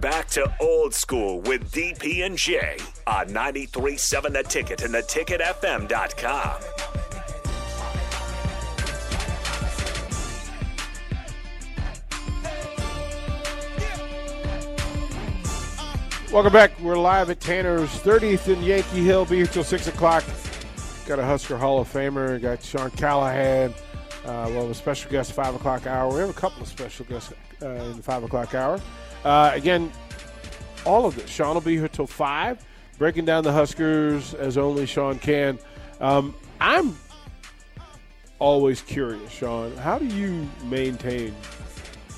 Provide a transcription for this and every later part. back to old school with DP and J on 93.7 The Ticket and theticketfm.com. Welcome back. We're live at Tanner's 30th in Yankee Hill. Be here till 6 o'clock. Got a Husker Hall of Famer. Got Sean Callahan. We'll have a special guest 5 o'clock hour. We have a couple of special guests in the 5 o'clock hour. Again, all of this. Sean will be here till 5, breaking down the Huskers as only Sean can. I'm always curious, Sean. How do you maintain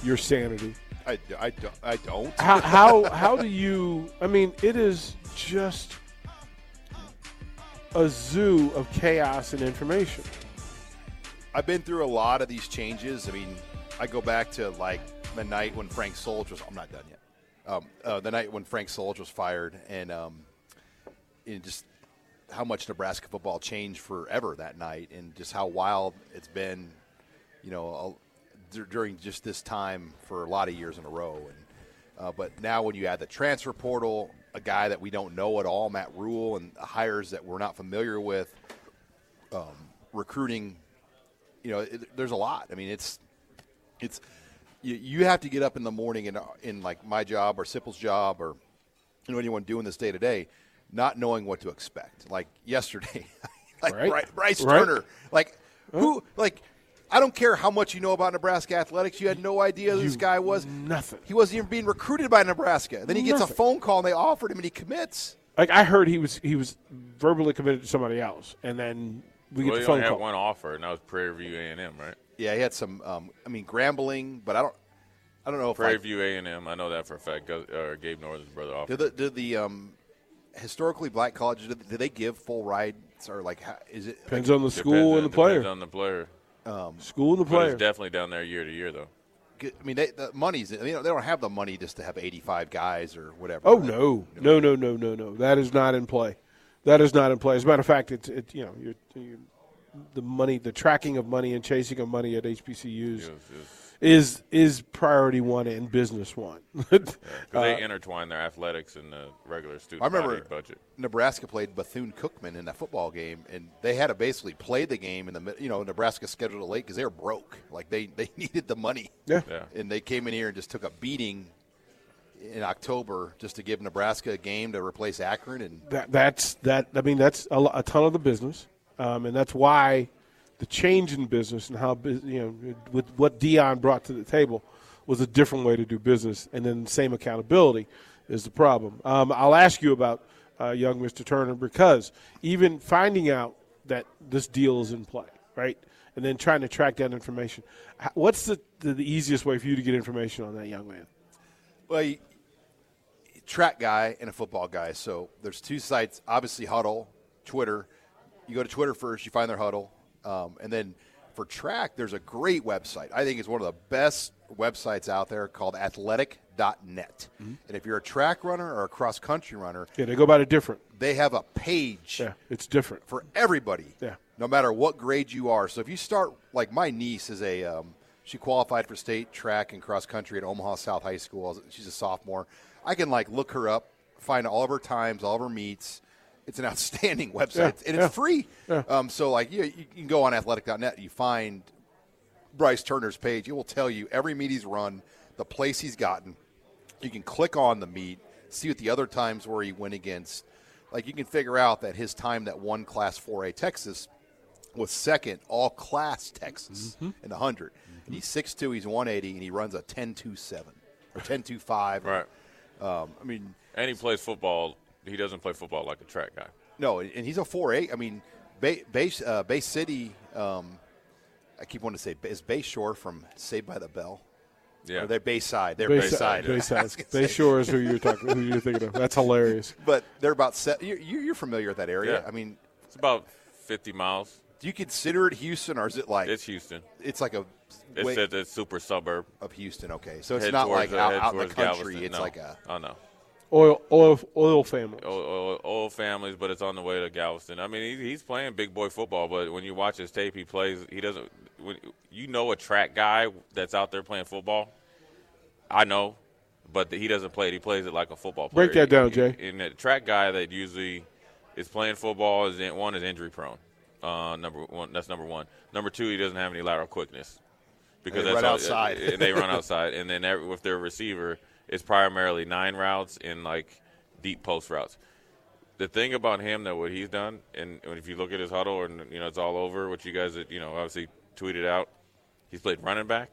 your sanity? I don't. How do you – I mean, it is just a zoo of chaos and information. I've been through a lot of these changes. I mean, I go back to, like, the night when Frank Solich was – I'm not done yet. The night when Frank Solich was fired and just how much Nebraska football changed forever that night and just how wild it's been, you know – during just this time for a lot of years in a row. And but now when you add the transfer portal, a guy that we don't know at all, Matt Rule, and hires that we're not familiar with, recruiting, you know, there's a lot. I mean, it's you have to get up in the morning and in like my job or Sipple's job or anyone doing this day-to-day not knowing what to expect. Like yesterday, like Bryce Turner, like who – like. I don't care how much you know about Nebraska athletics. You had no idea who this guy was. Nothing. He wasn't even being recruited by Nebraska. Then he gets a phone call, and they offered him, and he commits. Like I heard he was verbally committed to somebody else, and then we get the phone call. He only had one offer, and that was Prairie View A&M, right? Yeah, he had some, Grambling, but I don't know if Prairie View A&M, I know that for a fact. Gabe Northern's brother offered. Did the historically black colleges, do they give full rides? Or like, is it? Depends on the school and the player. Depends on the player. School the players definitely down there year to year though. I mean, the money's. You know, they don't have the money just to have 85 guys or whatever. Oh no. That is not in play. As a matter of fact, it's you know the money, the tracking of money and chasing of money at HBCUs is priority one and business one. They intertwine their athletics and the regular student budget. Nebraska played Bethune-Cookman in that football game, and they had to basically play the game in the Nebraska scheduled it late because they were broke. Like they needed the money. Yeah. And they came in here and just took a beating in October just to give Nebraska a game to replace Akron. And that's a ton of the business, and that's why. The change in business and how with what Dion brought to the table was a different way to do business, and then the same accountability is the problem. I'll ask you about young Mr. Turner because even finding out that this deal is in play, right, and then trying to track down information, what's the easiest way for you to get information on that young man? Well, you track guy and a football guy. So there's two sites, obviously Huddle, Twitter. You go to Twitter first, you find their Huddle. And then for track, there's a great website. I think it's one of the best websites out there called athletic.net. Mm-hmm. And if you're a track runner or a cross-country runner. Yeah, they go about it different. They have a page. Yeah, it's different. For everybody, no matter what grade you are. So if you start, like my niece is she qualified for state track and cross-country at Omaha South High School. She's a sophomore. I can, look her up, find all of her times, all of her meets. It's an outstanding website, and it's free. Yeah. You can go on athletic.net. You find Bryce Turner's page. It will tell you every meet he's run, the place he's gotten. You can click on the meet, see what the other times where he went against. Like, you can figure out that his time that won Class 4A Texas was second all-class Texas in the 100. Mm-hmm. And he's 6'2", he's 180, and he runs a 10.27 or 10.25. Right. And he plays football. He doesn't play football like a track guy. No, and he's a 4'8". I mean, Bay City, I keep wanting to say, is Bayshore from Saved by the Bell? Yeah. Or they're Bayside. They're Bayside. Bayshore is who you're thinking of. That's hilarious. But they're about – you're familiar with that area. Yeah. I mean – it's about 50 miles. Do you consider it Houston, or is it like – It's Houston. It's like a – It's a super suburb. Of Houston, okay. So it's not like out in the country. Galveston. It's like a – Oh, no. Oil families. Oil families, but it's on the way to Galveston. I mean, he's playing big boy football, but when you watch his tape, he plays. He doesn't. When a track guy that's out there playing football, I know, but he doesn't play it. He plays it like a football player. Break that down, Jay. And the track guy that usually is playing football is injury prone. Number one, that's number one. Number two, he doesn't have any lateral quickness because they outside. And they run outside. And then with their receiver, it's primarily nine routes and like deep post routes. The thing about him that what he's done, and if you look at his huddle, and it's all over what you guys obviously tweeted out. He's played running back,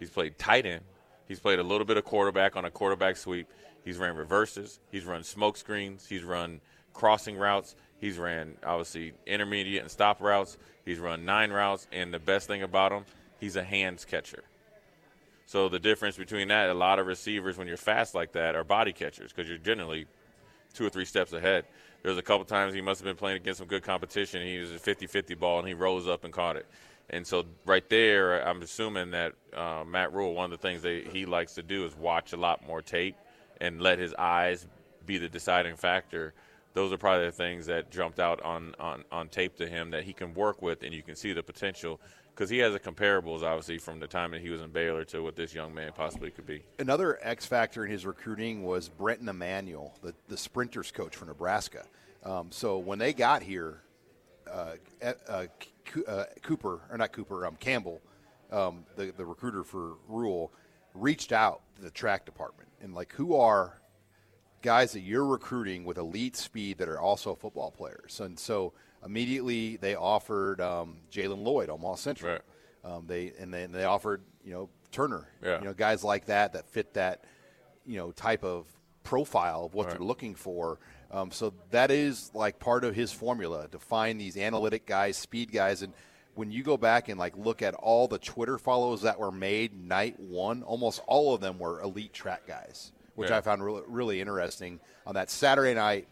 he's played tight end, he's played a little bit of quarterback on a quarterback sweep. He's ran reverses, he's run smoke screens, he's run crossing routes. He's ran, obviously, intermediate and stop routes. He's run nine routes, and the best thing about him, he's a hands catcher. So the difference between that, a lot of receivers, when you're fast like that, are body catchers because you're generally 2 or 3 steps ahead. There's a couple times he must have been playing against some good competition. He was a 50-50 ball, and he rose up and caught it. And so right there, I'm assuming that Matt Rule, one of the things that he likes to do is watch a lot more tape and let his eyes be the deciding factor. Those are probably the things that jumped out on tape to him that he can work with, and you can see the potential because he has the comparables, obviously, from the time that he was in Baylor to what this young man possibly could be. Another X factor in his recruiting was Brenton Emanuel, the sprinters coach for Nebraska. So when they got here, Campbell, the recruiter for Rule, reached out to the track department and, who are – guys that you're recruiting with elite speed that are also football players. And so immediately they offered Jaylen Lloyd, Omaha Central. Right. Then they offered, Turner. Yeah. Guys like that fit that, type of profile of what they're looking for. So that is part of his formula to find these analytic guys, speed guys. And when you go back and look at all the Twitter follows that were made night one, almost all of them were elite track guys. Which I found really, really interesting. On that Saturday night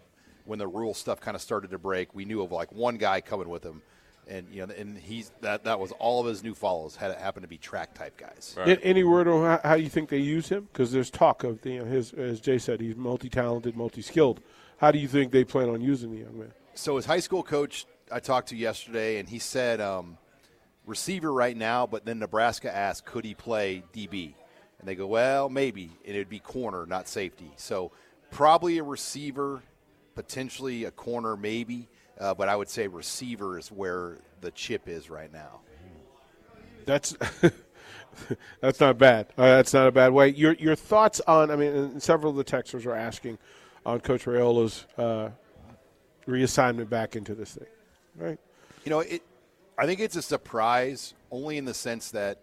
when the Rule stuff kind of started to break, we knew of one guy coming with him, and he's that was all of his new follows had happened to be track type guys. Right. Any word on how you think they use him? Because there's talk of as Jay said, he's multi-talented, multi-skilled. How do you think they plan on using the young man? So his high school coach I talked to yesterday, and he said receiver right now, but then Nebraska asked, could he play DB? And they go, well, maybe, and it would be corner, not safety. So probably a receiver, potentially a corner maybe, but I would say receiver is where the chip is right now. That's not bad. That's not a bad way. Your thoughts on, and several of the texters are asking on Coach Raiola's reassignment back into this thing, right? I think it's a surprise only in the sense that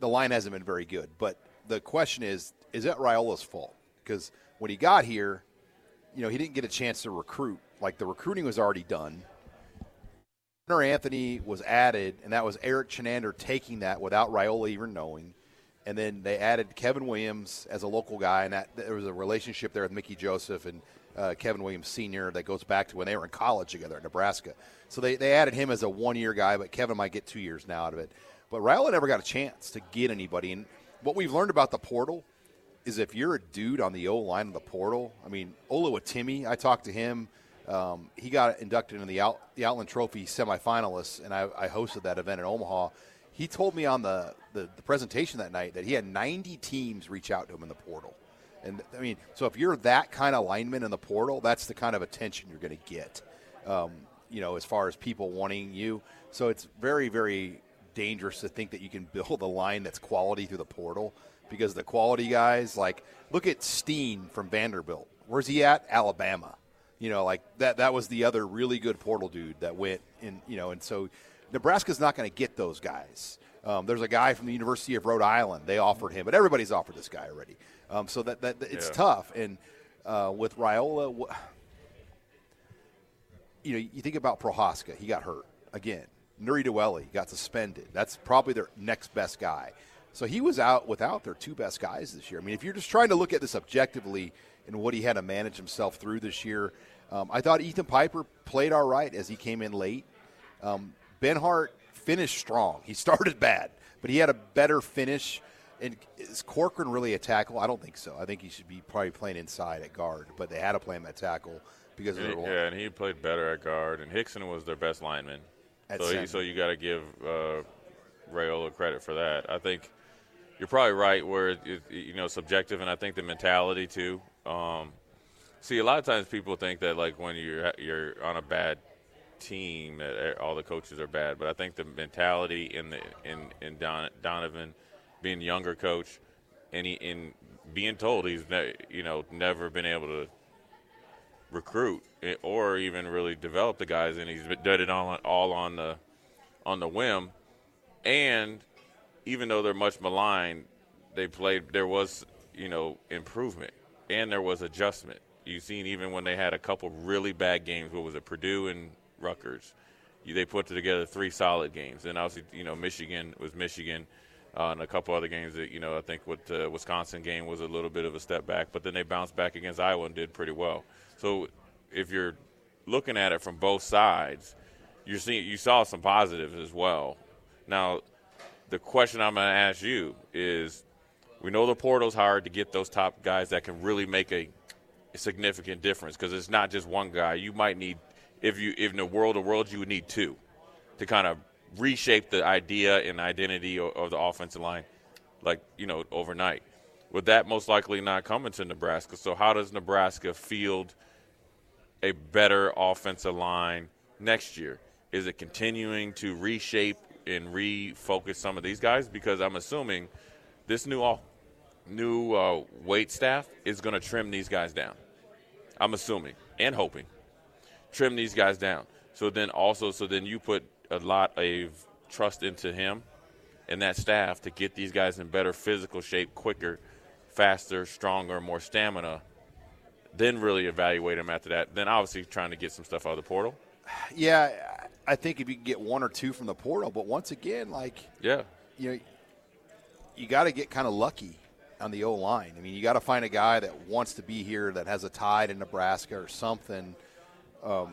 the line hasn't been very good, but the question is that Raiola's fault? Because when he got here, he didn't get a chance to recruit. The recruiting was already done. Hunter Anthony was added, and that was Eric Chenander taking that without Raiola even knowing. And then they added Kevin Williams as a local guy, and there was a relationship there with Mickey Joseph and Kevin Williams Sr. that goes back to when they were in college together at Nebraska. So they added him as a one-year guy, but Kevin might get 2 years now out of it. But Raiola never got a chance to get anybody. And what we've learned about the portal is if you're a dude on the O-line of the portal, Oluwatimi, I talked to him. He got inducted into the Outland Trophy semifinalists, and I hosted that event in Omaha. He told me on the presentation that night that he had 90 teams reach out to him in the portal. And, so if you're that kind of lineman in the portal, that's the kind of attention you're going to get, as far as people wanting you. So it's very, very – dangerous to think that you can build a line that's quality through the portal, because the quality guys, look at Steen from Vanderbilt. Where's he at? Alabama. That was the other really good portal dude that went in, and so Nebraska's not going to get those guys. There's a guy from the University of Rhode Island. They offered him, but everybody's offered this guy already. So that it's tough. And with Raiola, you think about Prohaska. He got hurt again. Noelle got suspended. That's probably their next best guy. So he was out without their two best guys this year. If you're just trying to look at this objectively and what he had to manage himself through this year, I thought Ethan Piper played all right as he came in late. Ben Hart finished strong. He started bad, but he had a better finish. And is Corcoran really a tackle? I don't think so. I think he should be probably playing inside at guard, but they had to play him at tackle because of the role. Yeah, and he played better at guard, and Hickson was their best lineman. So you got to give Raiola credit for that. I think you're probably right where it's, you know, subjective, and I think the mentality too. See, a lot of times people think that like when you're on a bad team that all the coaches are bad, but I think the mentality in Donovan being a younger coach and in being told he's never been able to recruit or even really develop the guys, and he's done it all on the whim. And even though they're much maligned, there was, improvement, and there was adjustment. You've seen even when they had a couple really bad games, what was it, Purdue and Rutgers, they put together three solid games. And obviously, Michigan was Michigan, and a couple other games that, I think what Wisconsin game was a little bit of a step back, but then they bounced back against Iowa and did pretty well. So if you're looking at it from both sides, you saw some positives as well. Now, the question I'm going to ask you is, we know the portal's hard to get those top guys that can really make a significant difference, because it's not just one guy. You might need, if in the world of worlds, you would need two to kind of reshape the idea and identity of the offensive line, overnight. With that most likely not coming to Nebraska, so how does Nebraska field a better offensive line next year? Is it continuing to reshape and refocus some of these guys? Because I'm assuming this new weight staff is going to trim these guys down. I'm assuming and hoping. Trim these guys down. So then you put a lot of trust into him and that staff to get these guys in better physical shape quicker, faster, stronger, more stamina, then really evaluate them after that. Then obviously trying to get some stuff out of the portal. Yeah, I think if you can get one or two from the portal, but once again, you got to get kind of lucky on the O-line. I mean, you got to find a guy that wants to be here, that has a tie to Nebraska or something. And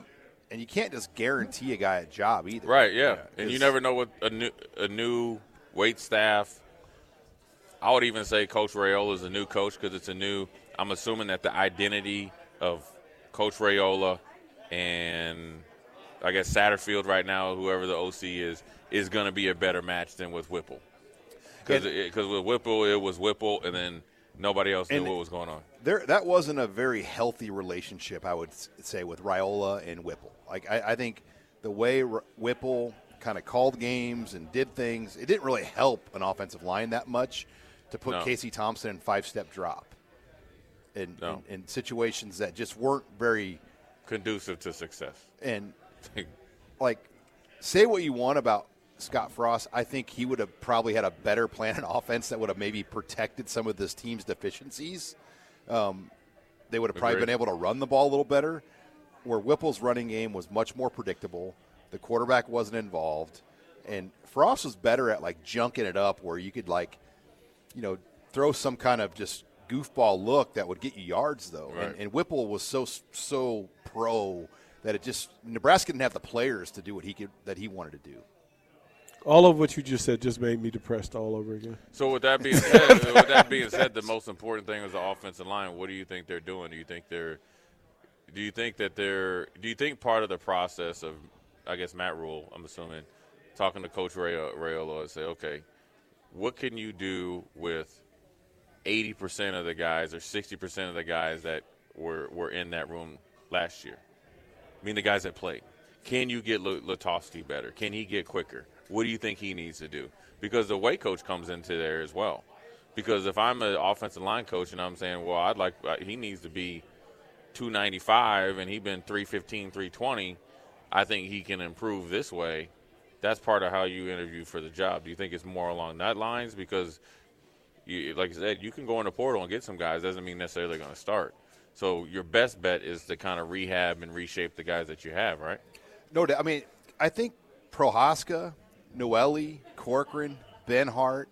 you can't just guarantee a guy a job either. Right, yeah. And you never know what a new weight staff. I would even say Coach Raiola is a new coach because it's a new – I'm assuming that the identity of Coach Raiola and – I guess Satterfield right now, whoever the OC is going to be a better match than with Whipple. Because with Whipple, it was Whipple, and then nobody else knew what was going on. That wasn't a very healthy relationship, I would say, with Raiola and Whipple. I think the way Whipple kind of called games and did things, it didn't really help an offensive line that much to put Casey Thompson in five-step drop in situations that just weren't very – conducive to success. And – say what you want about Scott Frost, I think he would have probably had a better plan in offense that would have maybe protected some of this team's deficiencies. They would have probably been able to run the ball a little better, where Whipple's running game was much more predictable. The quarterback wasn't involved. And Frost was better at, junking it up where you could, throw some kind of just goofball look that would get you yards, though. Right. And Whipple was so pro that it just – Nebraska didn't have the players to do what he wanted to do. All of what you just said just made me depressed all over again. So with that being said, the most important thing is the offensive line. What do you think they're doing? Do you think part of the process of, I guess, Matt Rule, I'm assuming, talking to Coach Raiola and say, okay, what can you do with 80% of the guys or 60% of the guys that were in that room last year? I mean, the guys that played. Can you get Latosky better? Can he get quicker? What do you think he needs to do? Because the weight coach comes into there as well. Because if I'm an offensive line coach and I'm saying, well, he needs to be 295 and he's been 315, 320, I think he can improve this way. That's part of how you interview for the job. Do you think it's more along that lines? Because, like I said, you can go in the portal and get some guys. Doesn't mean necessarily they're going to start. So your best bet is to kind of rehab and reshape the guys that you have, right? No doubt. I mean, I think Prohaska, Noelle, Corcoran, Ben Hart,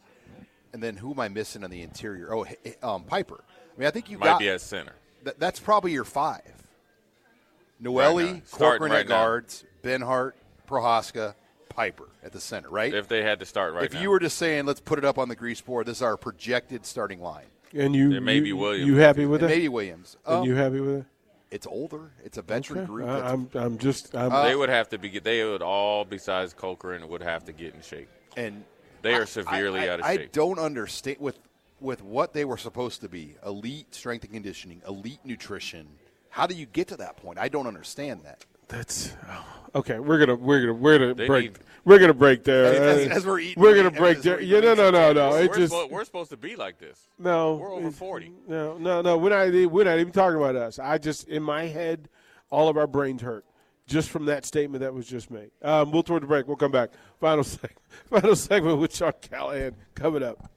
and then who am I missing on the interior? Oh, Piper. I mean, I think you might be at center. That's probably your five. Noelle, right Corcoran right at guards, now. Ben Hart, Prohaska, Piper at the center, right? If they had to start right now. If you were just saying, let's put it up on the grease board, this is our projected starting line. And you Williams. You happy with it? Maybe Williams. And you happy with it? It's older. It's a veteran group. They would have to be. They would all, besides Corcoran, would have to get in shape. And They are severely out of shape. I don't understand with what they were supposed to be, elite strength and conditioning, elite nutrition. How do you get to that point? I don't understand that. That's okay. We're gonna break there. As we're eating, we're gonna break there. Yeah, no. We're supposed to be like this. No, we're over 40. No. We're not even talking about us. I just in my head, all of our brains hurt just from that statement that was just made. We'll toward the break. We'll come back. Final segment with Sean Callahan coming up.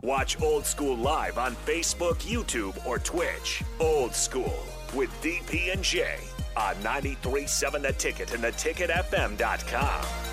Watch Old School live on Facebook, YouTube, or Twitch. Old School with DP and J. On 93.7 The Ticket and theticketfm.com.